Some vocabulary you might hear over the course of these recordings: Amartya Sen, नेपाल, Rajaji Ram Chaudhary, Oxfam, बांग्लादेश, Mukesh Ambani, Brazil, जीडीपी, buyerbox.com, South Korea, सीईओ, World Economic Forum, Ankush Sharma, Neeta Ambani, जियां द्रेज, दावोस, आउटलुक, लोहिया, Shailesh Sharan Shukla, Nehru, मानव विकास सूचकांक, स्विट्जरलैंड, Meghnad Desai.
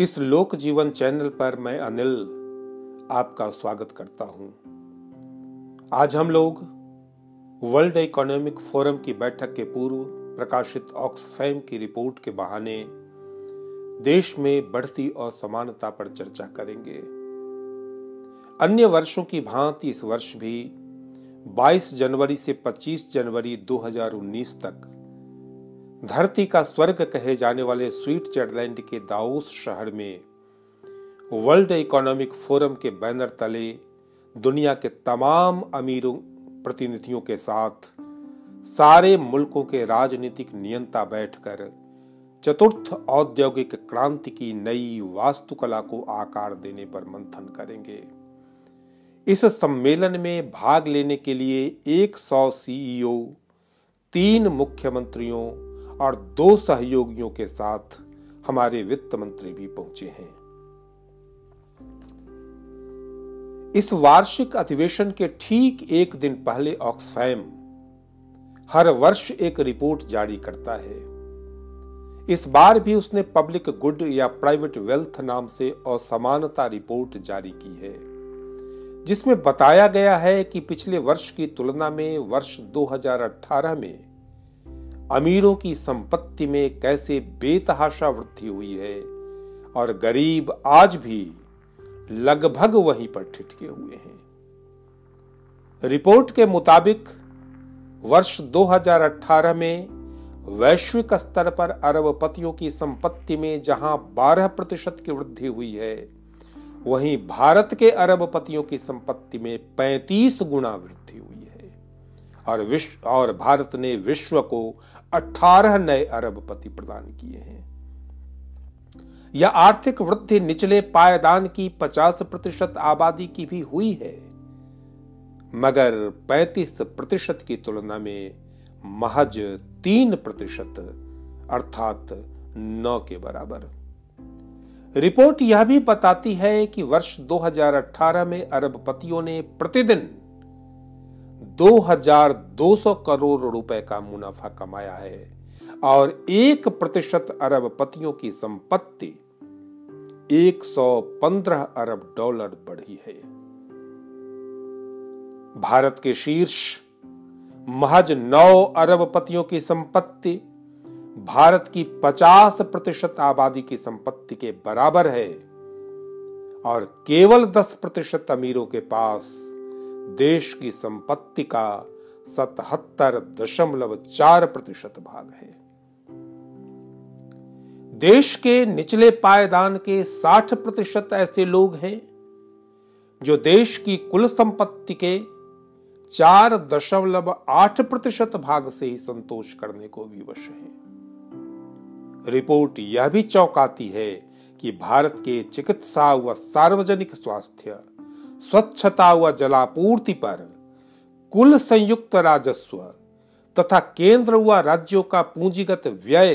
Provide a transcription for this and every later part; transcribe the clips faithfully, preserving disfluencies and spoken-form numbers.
इस लोक जीवन चैनल पर मैं अनिल आपका स्वागत करता हूं। आज हम लोग वर्ल्ड इकोनॉमिक फोरम की बैठक के पूर्व प्रकाशित ऑक्सफैम की रिपोर्ट के बहाने देश में बढ़ती असमानता पर चर्चा करेंगे। अन्य वर्षों की भांति इस वर्ष भी बाईस जनवरी से पच्चीस जनवरी दो हज़ार उन्नीस तक धरती का स्वर्ग कहे जाने वाले स्विट्जरलैंड के दावोस शहर में वर्ल्ड इकोनॉमिक फोरम के बैनर तले दुनिया के तमाम अमीरों प्रतिनिधियों के साथ सारे मुल्कों के राजनीतिक नियंता बैठकर चतुर्थ औद्योगिक क्रांति की नई वास्तुकला को आकार देने पर मंथन करेंगे। इस सम्मेलन में भाग लेने के लिए सौ सीईओ, तीन मुख्यमंत्रियों और दो सहयोगियों के साथ हमारे वित्त मंत्री भी पहुंचे हैं। इस वार्षिक अधिवेशन के ठीक एक दिन पहले ऑक्सफैम हर वर्ष एक रिपोर्ट जारी करता है। इस बार भी उसने पब्लिक गुड या प्राइवेट वेल्थ नाम से असमानता रिपोर्ट जारी की है, जिसमें बताया गया है कि पिछले वर्ष की तुलना में वर्ष दो हज़ार अठारह में अमीरों की संपत्ति में कैसे बेतहाशा वृद्धि हुई है और गरीब आज भी लगभग वहीं पर ठिठके हुए हैं। रिपोर्ट के मुताबिक वर्ष दो हज़ार अठारह में वैश्विक स्तर पर अरबपतियों की संपत्ति में जहां बारह प्रतिशत की वृद्धि हुई है, वहीं भारत के अरबपतियों की संपत्ति में पैंतीस गुना वृद्धि हुई है और विश्व और भारत ने विश्व को अठारह नए अरबपति प्रदान किए हैं। यह आर्थिक वृद्धि निचले पायदान की पचास प्रतिशत आबादी की भी हुई है, मगर पैंतीस प्रतिशत की तुलना में महज तीन प्रतिशत अर्थात नौ के बराबर। रिपोर्ट यह भी बताती है कि वर्ष दो हज़ार अठारह में अरबपतियों ने प्रतिदिन दो हज़ार दो सौ करोड़ रुपए का मुनाफा कमाया है और एक प्रतिशत अरबपतियों की संपत्ति एक सौ पंद्रह अरब डॉलर बढ़ी है। भारत के शीर्ष महज नौ अरबपतियों की संपत्ति भारत की पचास प्रतिशत आबादी की संपत्ति के बराबर है और केवल दस प्रतिशत अमीरों के पास देश की संपत्ति का सतहत्तर दशमलव चार प्रतिशत भाग है। देश के निचले पायदान के साठ प्रतिशत ऐसे लोग हैं जो देश की कुल संपत्ति के चार दशमलव आठ प्रतिशत भाग से ही संतोष करने को विवश हैं। रिपोर्ट यह भी चौंकाती है कि भारत के चिकित्सा व सार्वजनिक स्वास्थ्य, स्वच्छता व जलापूर्ति पर कुल संयुक्त राजस्व तथा केंद्र व राज्यों का पूंजीगत व्यय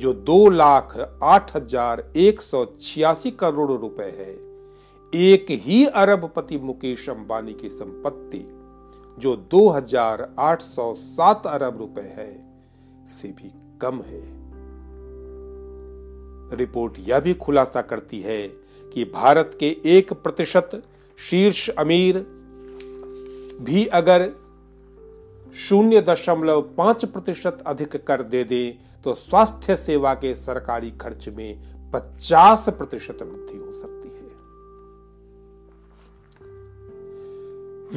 जो दो लाख आठ हजार एक सौ छियासी करोड़ रुपए है, एक ही अरबपति मुकेश अंबानी की संपत्ति जो दो हजार आठ सौ सात अरब रुपए है से भी कम है। रिपोर्ट यह भी खुलासा करती है कि भारत के एक प्रतिशत शीर्ष अमीर भी अगर शून्य दशमलव पांच प्रतिशत अधिक कर दे दे तो स्वास्थ्य सेवा के सरकारी खर्च में पचास प्रतिशत वृद्धि हो सकती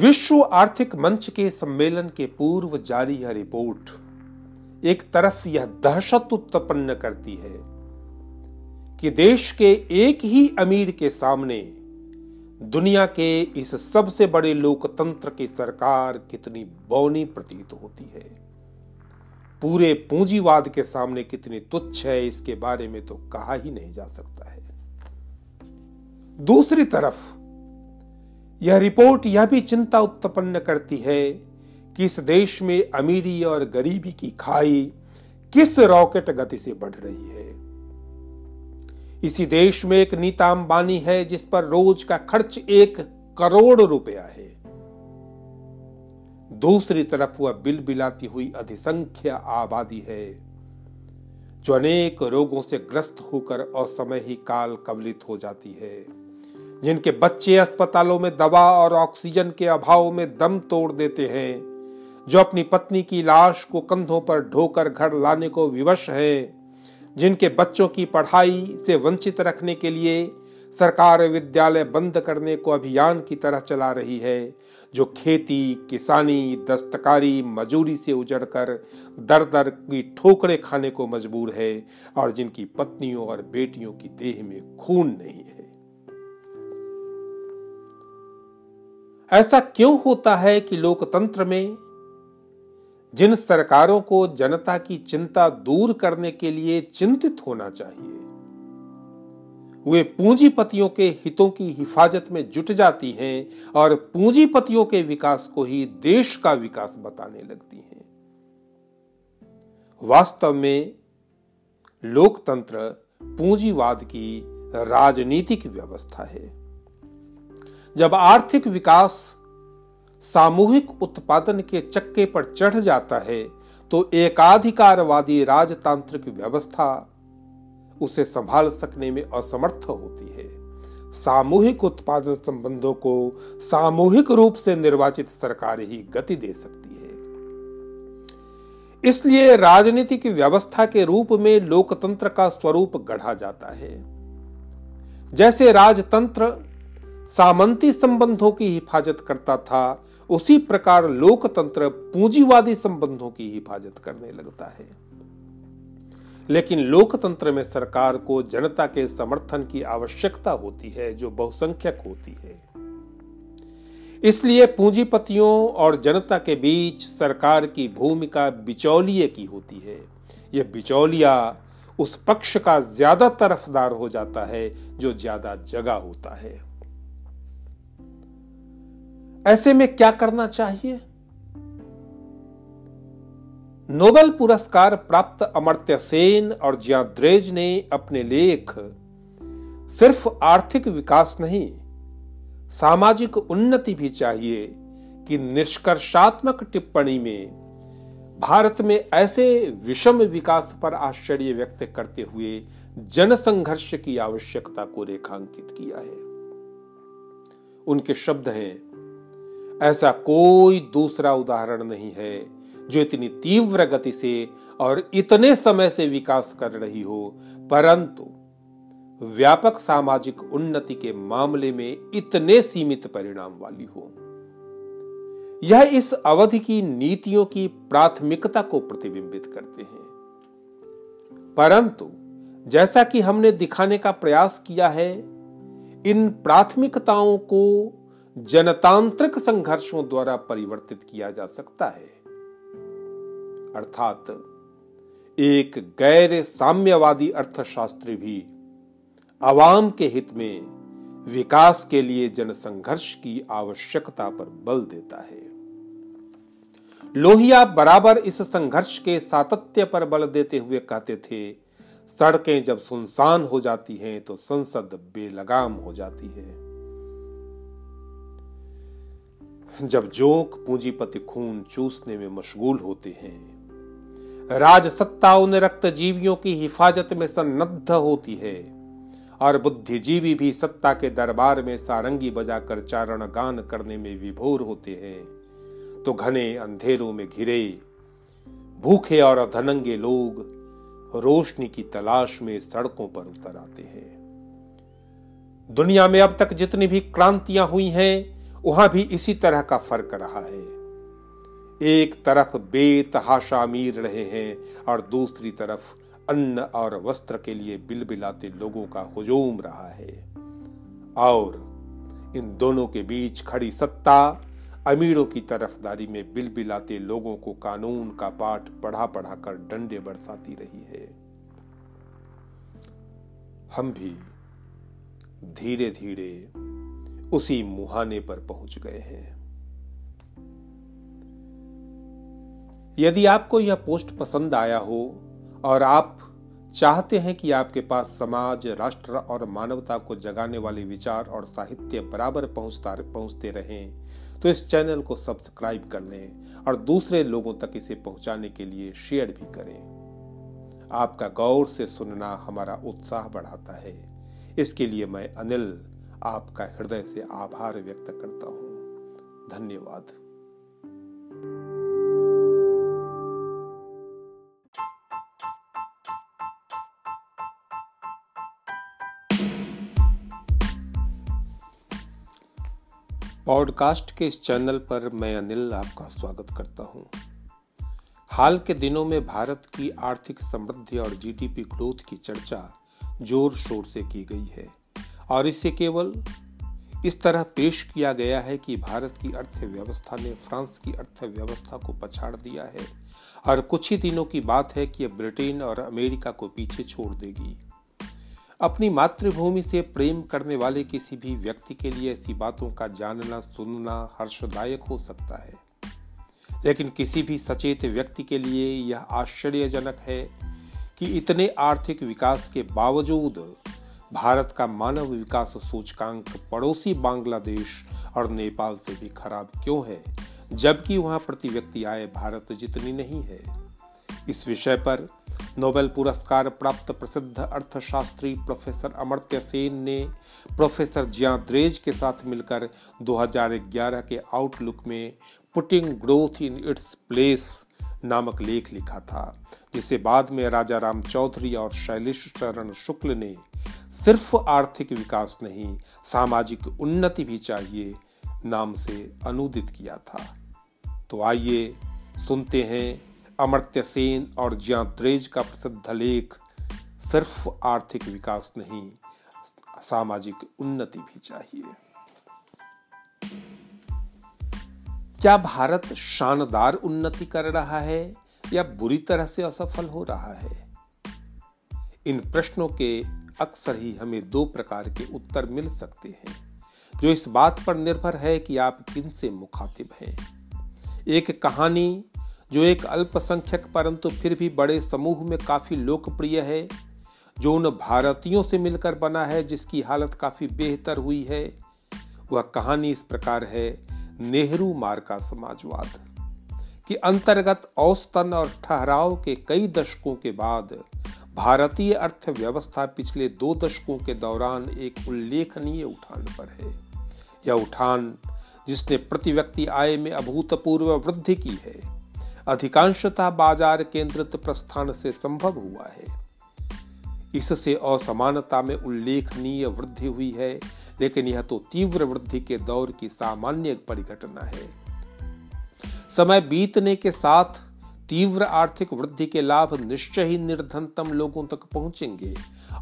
है। विश्व आर्थिक मंच के सम्मेलन के पूर्व जारी यह रिपोर्ट एक तरफ यह दहशत उत्पन्न करती है कि देश के एक ही अमीर के सामने दुनिया के इस सबसे बड़े लोकतंत्र की सरकार कितनी बौनी प्रतीत होती है, पूरे पूंजीवाद के सामने कितनी तुच्छ है, इसके बारे में तो कहा ही नहीं जा सकता है। दूसरी तरफ यह रिपोर्ट यह भी चिंता उत्पन्न करती है कि इस देश में अमीरी और गरीबी की खाई किस रॉकेट गति से बढ़ रही है। इसी देश में एक नीता अंबानी है जिस पर रोज का खर्च एक करोड़ रुपया है। दूसरी तरफ वह बिलबिलाती हुई अधिसंख्य आबादी है जो अनेक रोगों से ग्रस्त होकर असमय ही काल कवलित हो जाती है, जिनके बच्चे अस्पतालों में दवा और ऑक्सीजन के अभाव में दम तोड़ देते हैं, जो अपनी पत्नी की लाश को कंधों पर ढोकर घर लाने को विवश हैं, जिनके बच्चों की पढ़ाई से वंचित रखने के लिए सरकार विद्यालय बंद करने को अभियान की तरह चला रही है, जो खेती, किसानी, दस्तकारी, मजदूरी से उजड़कर दर दर की ठोकरें खाने को मजबूर है और जिनकी पत्नियों और बेटियों की देह में खून नहीं है। ऐसा क्यों होता है कि लोकतंत्र में जिन सरकारों को जनता की चिंता दूर करने के लिए चिंतित होना चाहिए, वे पूंजीपतियों के हितों की हिफाजत में जुट जाती हैं और पूंजीपतियों के विकास को ही देश का विकास बताने लगती हैं। वास्तव में लोकतंत्र पूंजीवाद की राजनीतिक व्यवस्था है। जब आर्थिक विकास सामूहिक उत्पादन के चक्के पर चढ़ जाता है तो एकाधिकारवादी राजतांत्रिक व्यवस्था उसे संभाल सकने में असमर्थ होती है। सामूहिक उत्पादन संबंधों को सामूहिक रूप से निर्वाचित सरकार ही गति दे सकती है। इसलिए राजनीतिक व्यवस्था के रूप में लोकतंत्र का स्वरूप गढ़ा जाता है। जैसे राजतंत्र सामंती संबंधों की हिफाजत करता था, उसी प्रकार लोकतंत्र पूंजीवादी संबंधों की हिफाजत करने लगता है। लेकिन लोकतंत्र में सरकार को जनता के समर्थन की आवश्यकता होती है, जो बहुसंख्यक होती है। इसलिए पूंजीपतियों और जनता के बीच सरकार की भूमिका बिचौलिए की होती है। यह बिचौलिया उस पक्ष का ज्यादा तरफदार हो जाता है जो ज्यादा जगह होता है। ऐसे में क्या करना चाहिए? नोबेल पुरस्कार प्राप्त अमर्त्य सेन और जियां द्रेज ने अपने लेख सिर्फ आर्थिक विकास नहीं, सामाजिक उन्नति भी चाहिए कि निष्कर्षात्मक टिप्पणी में भारत में ऐसे विषम विकास पर आश्चर्य व्यक्त करते हुए जनसंघर्ष की आवश्यकता को रेखांकित किया है। उनके शब्द हैं, ऐसा कोई दूसरा उदाहरण नहीं है जो इतनी तीव्र गति से और इतने समय से विकास कर रही हो, परंतु व्यापक सामाजिक उन्नति के मामले में इतने सीमित परिणाम वाली हो। यह इस अवधि की नीतियों की प्राथमिकता को प्रतिबिंबित करते हैं। परंतु जैसा कि हमने दिखाने का प्रयास किया है, इन प्राथमिकताओं को जनतांत्रिक संघर्षों द्वारा परिवर्तित किया जा सकता है, अर्थात एक गैर साम्यवादी अर्थशास्त्री भी आवाम के हित में विकास के लिए जनसंघर्ष की आवश्यकता पर बल देता है। लोहिया बराबर इस संघर्ष के सातत्य पर बल देते हुए कहते थे, सड़कें जब सुनसान हो जाती हैं तो संसद बेलगाम हो जाती है। जब जोक पूंजीपति खून चूसने में मशगूल होते हैं, राजसत्ता उन रक्तजीवियों की हिफाजत में सन्नद्ध होती है और बुद्धिजीवी भी सत्ता के दरबार में सारंगी बजाकर चारण गान करने में विभोर होते हैं, तो घने अंधेरों में घिरे भूखे और अधनंगे लोग रोशनी की तलाश में सड़कों पर उतर आते हैं। दुनिया में अब तक जितनी भी क्रांतियां हुई हैं, वहां भी इसी तरह का फर्क रहा है। एक तरफ बेतहाशा अमीर रहे हैं और दूसरी तरफ अन्न और वस्त्र के लिए बिलबिलाते लोगों का हुजूम रहा है, और इन दोनों के बीच खड़ी सत्ता अमीरों की तरफदारी में बिलबिलाते लोगों को कानून का पाठ पढ़ा पढ़ा कर डंडे बरसाती रही है। हम भी धीरे धीरे उसी मुहाने पर पहुंच गए हैं। यदि आपको यह पोस्ट पसंद आया हो और आप चाहते हैं कि आपके पास समाज, राष्ट्र और मानवता को जगाने वाले विचार और साहित्य बराबर पहुंचता पहुंचते रहें, तो इस चैनल को सब्सक्राइब कर लें और दूसरे लोगों तक इसे पहुंचाने के लिए शेयर भी करें। आपका गौर से सुनना हमारा उत्साह बढ़ाता है। इसके लिए मैं अनिल आपका हृदय से आभार व्यक्त करता हूँ। धन्यवाद। पॉडकास्ट के इस चैनल पर मैं अनिल आपका स्वागत करता हूं। हाल के दिनों में भारत की आर्थिक समृद्धि और जीडीपी ग्रोथ की चर्चा जोर शोर से की गई है और इसे केवल इस तरह पेश किया गया है कि भारत की अर्थव्यवस्था ने फ्रांस की अर्थव्यवस्था को पछाड़ दिया है और कुछ ही दिनों की बात है कि अब ब्रिटेन और अमेरिका को पीछे छोड़ देगी। अपनी मातृभूमि से प्रेम करने वाले किसी भी व्यक्ति के लिए ऐसी बातों का जानना सुनना हर्षदायक हो सकता है, लेकिन किसी भी सचेत व्यक्ति के लिए यह आश्चर्यजनक है कि इतने आर्थिक विकास के बावजूद भारत का मानव विकास सूचकांक पड़ोसी बांग्लादेश और नेपाल से भी खराब क्यों है, जबकि वहां प्रति व्यक्ति आय भारत जितनी नहीं है। इस विषय पर नोबेल पुरस्कार प्राप्त प्रसिद्ध अर्थशास्त्री प्रोफेसर अमर्त्य सेन ने प्रोफेसर जियां द्रेज के साथ मिलकर दो हज़ार ग्यारह के आउटलुक में putting growth in its place नामक लेख लिखा था, जिसे बाद में राजा राम चौधरी और शैलेश शरण शुक्ल ने सिर्फ आर्थिक विकास नहीं सामाजिक उन्नति भी चाहिए नाम से अनूदित किया था। तो आइए सुनते हैं अमर्त्य सेन और जियां द्रेज का प्रसिद्ध लेख सिर्फ आर्थिक विकास नहीं सामाजिक उन्नति भी चाहिए। क्या भारत शानदार उन्नति कर रहा है या बुरी तरह से असफल हो रहा है? इन प्रश्नों के अक्सर ही हमें दो प्रकार के उत्तर मिल सकते हैं, जो इस बात पर निर्भर है कि आप किन से मुखातिब हैं। एक कहानी जो एक अल्पसंख्यक परंतु फिर भी बड़े समूह में काफ़ी लोकप्रिय है, जो उन भारतीयों से मिलकर बना है जिसकी हालत काफ़ी बेहतर हुई है, वह कहानी इस प्रकार है नेहरू मार्का समाजवाद कि अंतर्गत औसतन और ठहराव के कई दशकों के बाद भारतीय अर्थव्यवस्था पिछले दो दशकों के दौरान एक उल्लेखनीय उठान पर है। यह उठान जिसने प्रति व्यक्ति आय में अभूतपूर्व वृद्धि की है, अधिकांशतः बाजार केंद्रित प्रस्थान से संभव हुआ है। इससे असमानता में उल्लेखनीय वृद्धि हुई है, लेकिन यह तो तीव्र वृद्धि के दौर की सामान्य परिघटना है। समय बीतने के साथ तीव्र आर्थिक वृद्धि के लाभ निश्चय ही निर्धनतम लोगों तक पहुंचेंगे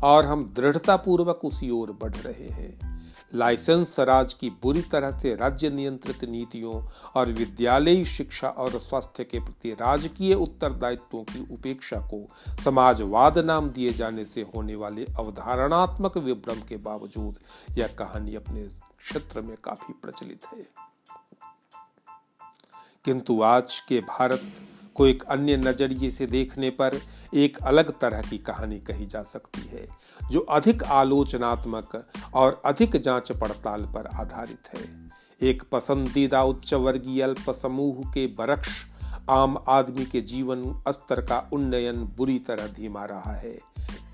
और हम दृढ़तापूर्वक उसी ओर बढ़ रहे हैं। लाइसेंस राज की बुरी तरह से राज्य नियंत्रित नीतियों और विद्यालयी शिक्षा और स्वास्थ्य के प्रति राजकीय उत्तरदायित्वों की उपेक्षा को समाजवाद नाम दिए जाने से होने वाले अवधारणात्मक विभ्रम के बावजूद यह कहानी अपने क्षेत्र में काफी प्रचलित है। किंतु आज के भारत को एक अन्य नजरिए से देखने पर एक अलग तरह की कहानी कही जा सकती है, जो अधिक आलोचनात्मक और अधिक जांच पड़ताल पर आधारित है। एक पसंदीदा उच्च वर्गीय अल्प समूह के बरक्ष आम आदमी के जीवन स्तर का उन्नयन बुरी तरह धीमा रहा है,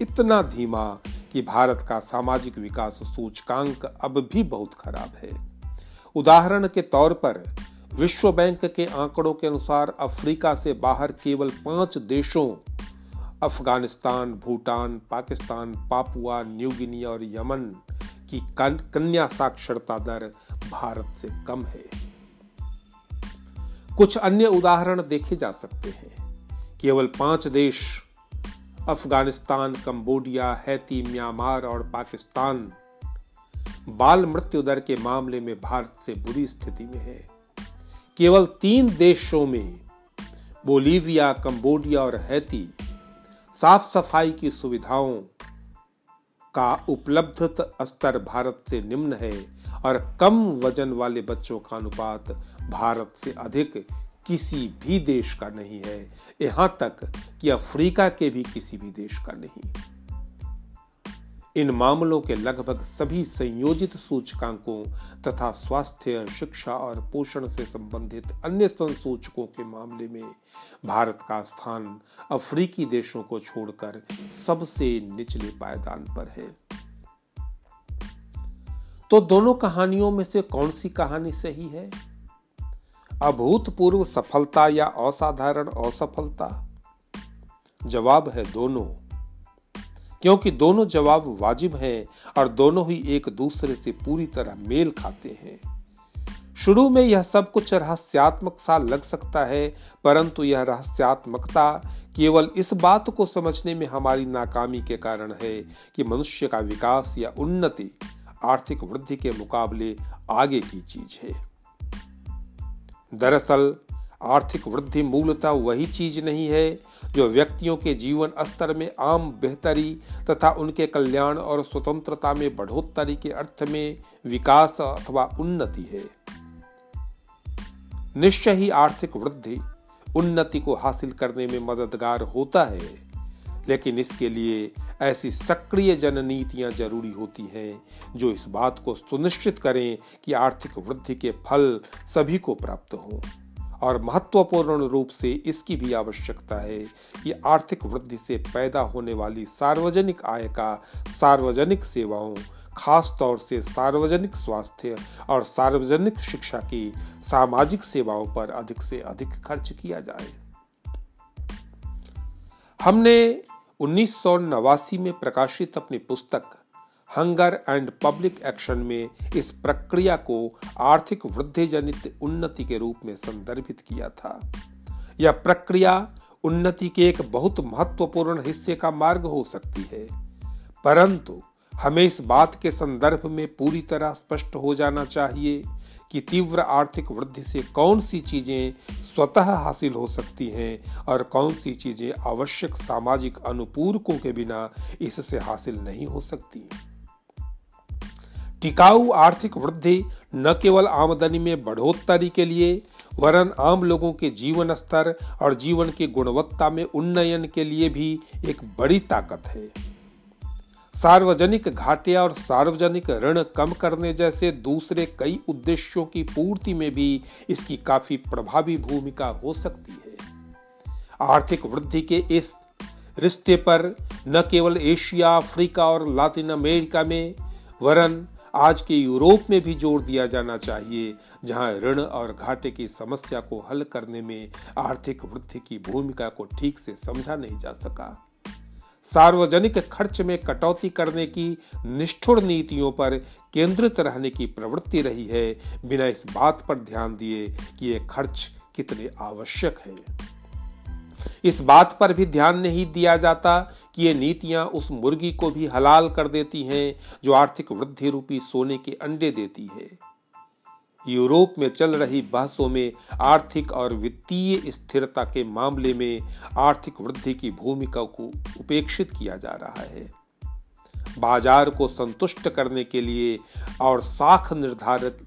इतना धीमा कि भारत का सामाजिक विकास सूचकांक अब भी बहुत खराब है। उदाहरण के तौर पर विश्व बैंक के आंकड़ों के अनुसार अफ्रीका से बाहर केवल पांच देशों Afghanistan, Bhutan, Pakistan, Papua New Guinea और यमन की कन्या साक्षरता दर भारत से कम है। कुछ अन्य उदाहरण देखे जा सकते हैं। केवल पांच देश अफगानिस्तान, कंबोडिया, हैती, म्यांमार और पाकिस्तान बाल मृत्यु दर के मामले में भारत से बुरी स्थिति में है। केवल तीन देशों में बोलीविया, कंबोडिया और हैती साफ सफाई की सुविधाओं का उपलब्ध स्तर भारत से निम्न है और कम वजन वाले बच्चों का अनुपात भारत से अधिक किसी भी देश का नहीं है, यहाँ तक कि अफ्रीका के भी किसी भी देश का नहीं। इन मामलों के लगभग सभी संयोजित सूचकांकों तथा स्वास्थ्य, शिक्षा और पोषण से संबंधित अन्य संसूचकों के मामले में भारत का स्थान अफ्रीकी देशों को छोड़कर सबसे निचले पायदान पर है। तो दोनों कहानियों में से कौन सी कहानी सही है? अभूतपूर्व सफलता या असाधारण असफलता? जवाब है दोनों, क्योंकि दोनों जवाब वाजिब हैं और दोनों ही एक दूसरे से पूरी तरह मेल खाते हैं। शुरू में यह सब कुछ रहस्यात्मक सा लग सकता है, परंतु यह रहस्यात्मकता केवल इस बात को समझने में हमारी नाकामी के कारण है कि मनुष्य का विकास या उन्नति आर्थिक वृद्धि के मुकाबले आगे की चीज है। दरअसल आर्थिक वृद्धि मूलतः वही चीज नहीं है जो व्यक्तियों के जीवन स्तर में आम बेहतरी तथा उनके कल्याण और स्वतंत्रता में बढ़ोतरी के अर्थ में विकास अथवा उन्नति है। निश्चय ही आर्थिक वृद्धि उन्नति को हासिल करने में मददगार होता है, लेकिन इसके लिए ऐसी सक्रिय जननीतियां जरूरी होती हैं जो इस बात को सुनिश्चित करें कि आर्थिक वृद्धि के फल सभी को प्राप्त हों, और महत्वपूर्ण रूप से इसकी भी आवश्यकता है कि आर्थिक वृद्धि से पैदा होने वाली सार्वजनिक आय का सार्वजनिक सेवाओं, खास तौर से सार्वजनिक स्वास्थ्य और सार्वजनिक शिक्षा की सामाजिक सेवाओं पर अधिक से अधिक खर्च किया जाए। हमने उन्नीस सौ नवासी में प्रकाशित अपनी पुस्तक हंगर एंड पब्लिक एक्शन में इस प्रक्रिया को आर्थिक वृद्धि जनित उन्नति के रूप में संदर्भित किया था। यह प्रक्रिया उन्नति के एक बहुत महत्वपूर्ण हिस्से का मार्ग हो सकती है, परंतु हमें इस बात के संदर्भ में पूरी तरह स्पष्ट हो जाना चाहिए कि तीव्र आर्थिक वृद्धि से कौन सी चीजें स्वतः हासिल हो सकती हैं और कौन सी चीजें आवश्यक सामाजिक अनुपूरकों के बिना इससे हासिल नहीं हो सकती। टिकाऊ आर्थिक वृद्धि न केवल आमदनी में बढ़ोतरी के लिए वरन आम लोगों के जीवन स्तर और जीवन की गुणवत्ता में उन्नयन के लिए भी एक बड़ी ताकत है। सार्वजनिक घाटे और सार्वजनिक ऋण कम करने जैसे दूसरे कई उद्देश्यों की पूर्ति में भी इसकी काफी प्रभावी भूमिका हो सकती है। आर्थिक वृद्धि के इस रिश्ते पर न केवल एशिया, अफ्रीका और लातिन अमेरिका में वरन आज के यूरोप में भी जोर दिया जाना चाहिए, जहां ऋण और घाटे की समस्या को हल करने में आर्थिक वृद्धि की भूमिका को ठीक से समझा नहीं जा सका। सार्वजनिक खर्च में कटौती करने की निष्ठुर नीतियों पर केंद्रित रहने की प्रवृत्ति रही है, बिना इस बात पर ध्यान दिए कि ये खर्च कितने आवश्यक है। इस बात पर भी ध्यान नहीं दिया जाता कि ये नीतियां उस मुर्गी को भी हलाल कर देती हैं जो आर्थिक वृद्धि रूपी सोने के अंडे देती है। यूरोप में चल रही बहसों में आर्थिक और वित्तीय स्थिरता के मामले में आर्थिक वृद्धि की भूमिका को उपेक्षित किया जा रहा है। बाजार को संतुष्ट करने के लिए और साख निर्धारित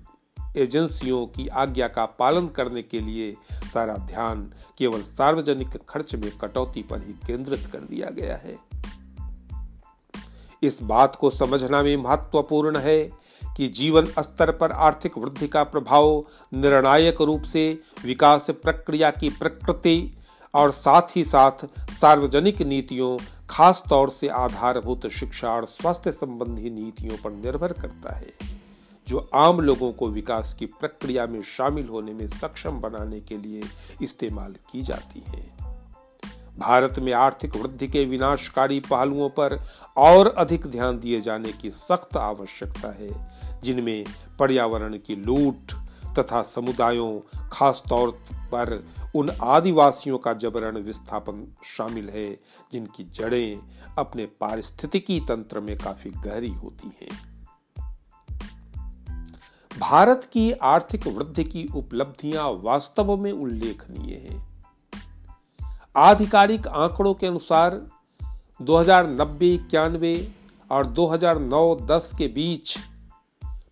एजेंसियों की आज्ञा का पालन करने के लिए सारा ध्यान केवल सार्वजनिक खर्च में कटौती पर ही केंद्रित कर दिया गया है। इस बात को समझना भी महत्वपूर्ण है कि जीवन स्तर पर आर्थिक वृद्धि का प्रभाव निर्णायक रूप से विकास प्रक्रिया की प्रकृति और साथ ही साथ सार्वजनिक नीतियों, खास तौर से आधारभूत शिक्षा और स्वास्थ्य संबंधी नीतियों पर निर्भर करता है, जो आम लोगों को विकास की प्रक्रिया में शामिल होने में सक्षम बनाने के लिए इस्तेमाल की जाती है। भारत में आर्थिक वृद्धि के विनाशकारी पहलुओं पर और अधिक ध्यान दिए जाने की सख्त आवश्यकता है, जिनमें पर्यावरण की लूट तथा समुदायों, खास तौर पर उन आदिवासियों का जबरन विस्थापन शामिल है जिनकी जड़ें अपने पारिस्थितिकी तंत्र में काफी गहरी होती हैं। भारत की आर्थिक वृद्धि की उपलब्धियां वास्तव में उल्लेखनीय हैं। आधिकारिक आंकड़ों के अनुसार दो हज़ार नब्बे इक्यानवे और दो हज़ार नौ दस के बीच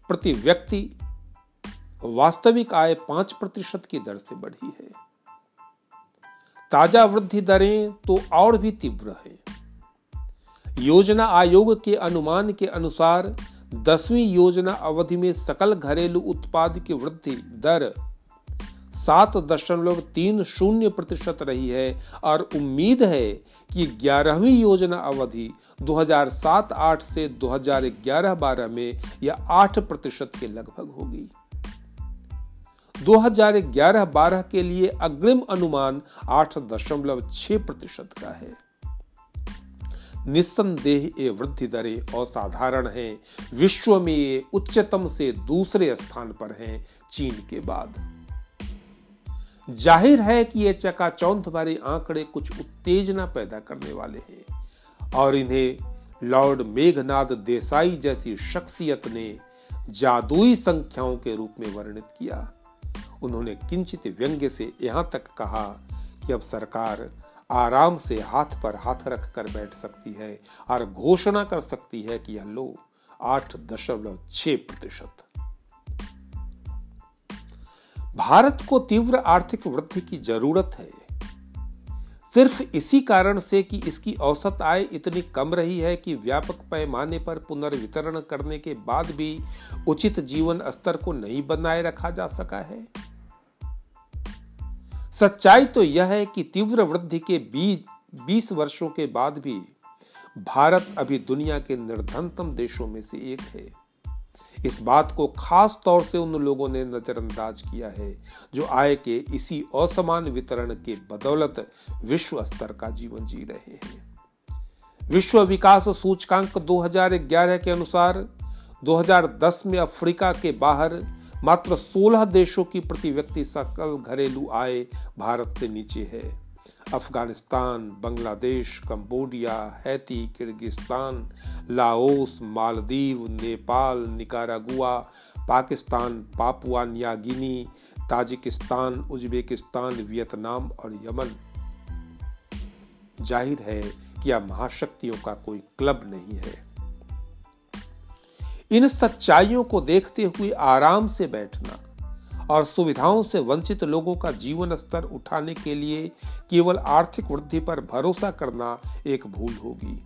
प्रति व्यक्ति वास्तविक आय पांच प्रतिशत की दर से बढ़ी है। ताजा वृद्धि दरें तो और भी तीव्र हैं। योजना आयोग के अनुमान के अनुसार दसवीं योजना अवधि में सकल घरेलू उत्पाद की वृद्धि दर सात दशमलव तीन शून्य प्रतिशत रही है और उम्मीद है कि ग्यारहवीं योजना अवधि दो हज़ार सात आठ से दो हज़ार ग्यारह बारह में यह आठ प्रतिशत के लगभग होगी। दो हज़ार ग्यारह बारह के लिए अग्रिम अनुमान आठ दशमलव छह प्रतिशत का है। निस्संदेह ये वृद्धि दरें असाधारण हैं। विश्व में ये उच्चतम से दूसरे स्थान पर हैं, चीन के बाद। जाहिर है कि ये चकाचौंध भरे आंकड़े कुछ उत्तेजना पैदा करने वाले हैं और इन्हें लॉर्ड मेघनाद देसाई जैसी शख्सियत ने जादुई संख्याओं के रूप में वर्णित किया। उन्होंने किंचित व्यंग्य से यहाँ तक कहा कि अब सरकार आराम से हाथ पर हाथ रख कर बैठ सकती है और घोषणा कर सकती है कि यह लो आठ दशमलव छह प्रतिशत। भारत को तीव्र आर्थिक वृद्धि की जरूरत है, सिर्फ इसी कारण से कि इसकी औसत आय इतनी कम रही है कि व्यापक पैमाने पर पुनर्वितरण करने के बाद भी उचित जीवन स्तर को नहीं बनाए रखा जा सका है। सच्चाई तो यह है कि तीव्र वृद्धि के बीस वर्षों के बाद भी भारत अभी दुनिया के निर्धनतम देशों में से एक है। इस बात को खास तौर से उन लोगों ने नजरअंदाज किया है जो आय के इसी असमान वितरण के बदौलत विश्व स्तर का जीवन जी रहे हैं। विश्व विकास सूचकांक दो हज़ार ग्यारह के अनुसार दो हज़ार दस में अफ्रीका के बाहर मात्र सोलह देशों की प्रति व्यक्ति सकल घरेलू आय भारत से नीचे है। Afghanistan, बांग्लादेश, Cambodia, Haiti, Kyrgyzstan, Laos, Maldives, नेपाल, Nicaragua, Pakistan, Papua New Guinea, Tajikistan, Uzbekistan, Vietnam और यमन। जाहिर है कि यह महाशक्तियों का कोई क्लब नहीं है। इन सच्चाइयों को देखते हुए आराम से बैठना और सुविधाओं से वंचित लोगों का जीवन स्तर उठाने के लिए केवल आर्थिक वृद्धि पर भरोसा करना एक भूल होगी।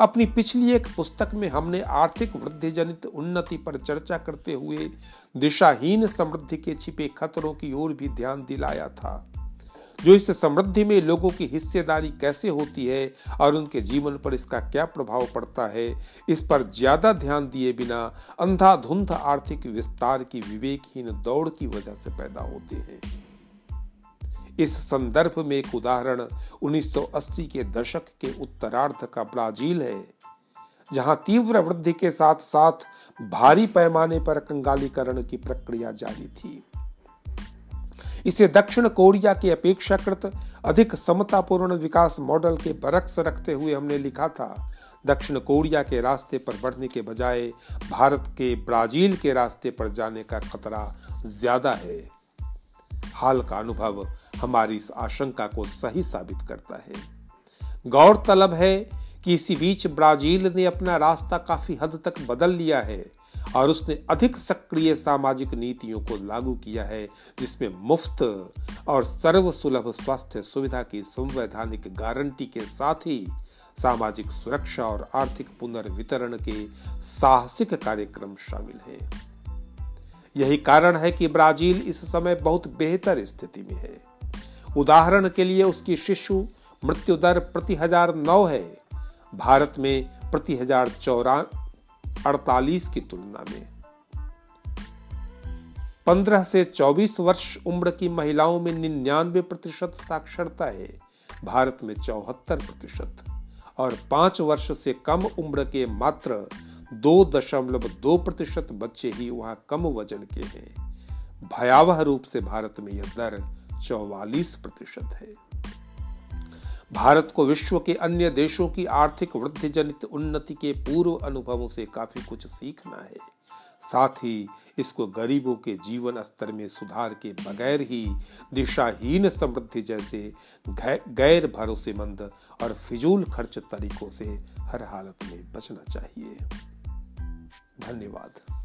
अपनी पिछली एक पुस्तक में हमने आर्थिक वृद्धि जनित उन्नति पर चर्चा करते हुए दिशाहीन समृद्धि के छिपे खतरों की ओर भी ध्यान दिलाया था, जो इस समृद्धि में लोगों की हिस्सेदारी कैसे होती है और उनके जीवन पर इसका क्या प्रभाव पड़ता है। इस पर ज्यादा ध्यान दिए बिना अंधाधुंध आर्थिक विस्तार की विवेकहीन दौड़ की वजह से पैदा होते हैं। इस संदर्भ में एक उदाहरण उन्नीस सौ अस्सी के दशक के उत्तरार्ध का ब्राजील है, जहां तीव्र वृद्धि के साथ साथ भारी पैमाने पर कंगालीकरण की प्रक्रिया जारी थी। इसे दक्षिण कोरिया के अपेक्षाकृत अधिक समतापूर्ण विकास मॉडल के बरक्स रखते हुए हमने लिखा था, दक्षिण कोरिया के रास्ते पर बढ़ने के बजाय भारत के ब्राजील के रास्ते पर जाने का खतरा ज्यादा है। हाल का अनुभव हमारी इस आशंका को सही साबित करता है। गौरतलब है कि इसी बीच ब्राजील ने अपना रास्ता काफी हद तक बदल लिया है और उसने अधिक सक्रिय सामाजिक नीतियों को लागू किया है, जिसमें मुफ्त और सर्वसुलभ स्वास्थ्य सुविधा की संवैधानिक गारंटी के साथ ही सामाजिक सुरक्षा और आर्थिक पुनर्वितरण के साहसिक कार्यक्रम शामिल हैं। यही कारण है कि ब्राजील इस समय बहुत बेहतर स्थिति में है। उदाहरण के लिए उसकी शिशु मृत्यु दर प्रति हजार नौ है, भारत में प्रति हजार चौरा अड़तालीस की तुलना में। पंद्रह से चौबीस वर्ष उम्र की महिलाओं में निन्यानवे प्रतिशत साक्षरता है, भारत में चौहत्तर प्रतिशत और पांच वर्ष से कम उम्र के मात्र दो दशमलव दो प्रतिशत बच्चे ही वहां कम वजन के हैं। भयावह रूप से भारत में यह दर चौवालीस प्रतिशत है। भारत को विश्व के अन्य देशों की आर्थिक वृद्धि जनित उन्नति के पूर्व अनुभवों से काफी कुछ सीखना है, साथ ही इसको गरीबों के जीवन स्तर में सुधार के बगैर ही दिशाहीन समृद्धि जैसे गैर भरोसेमंद और फिजूल खर्च तरीकों से हर हालत में बचना चाहिए। धन्यवाद।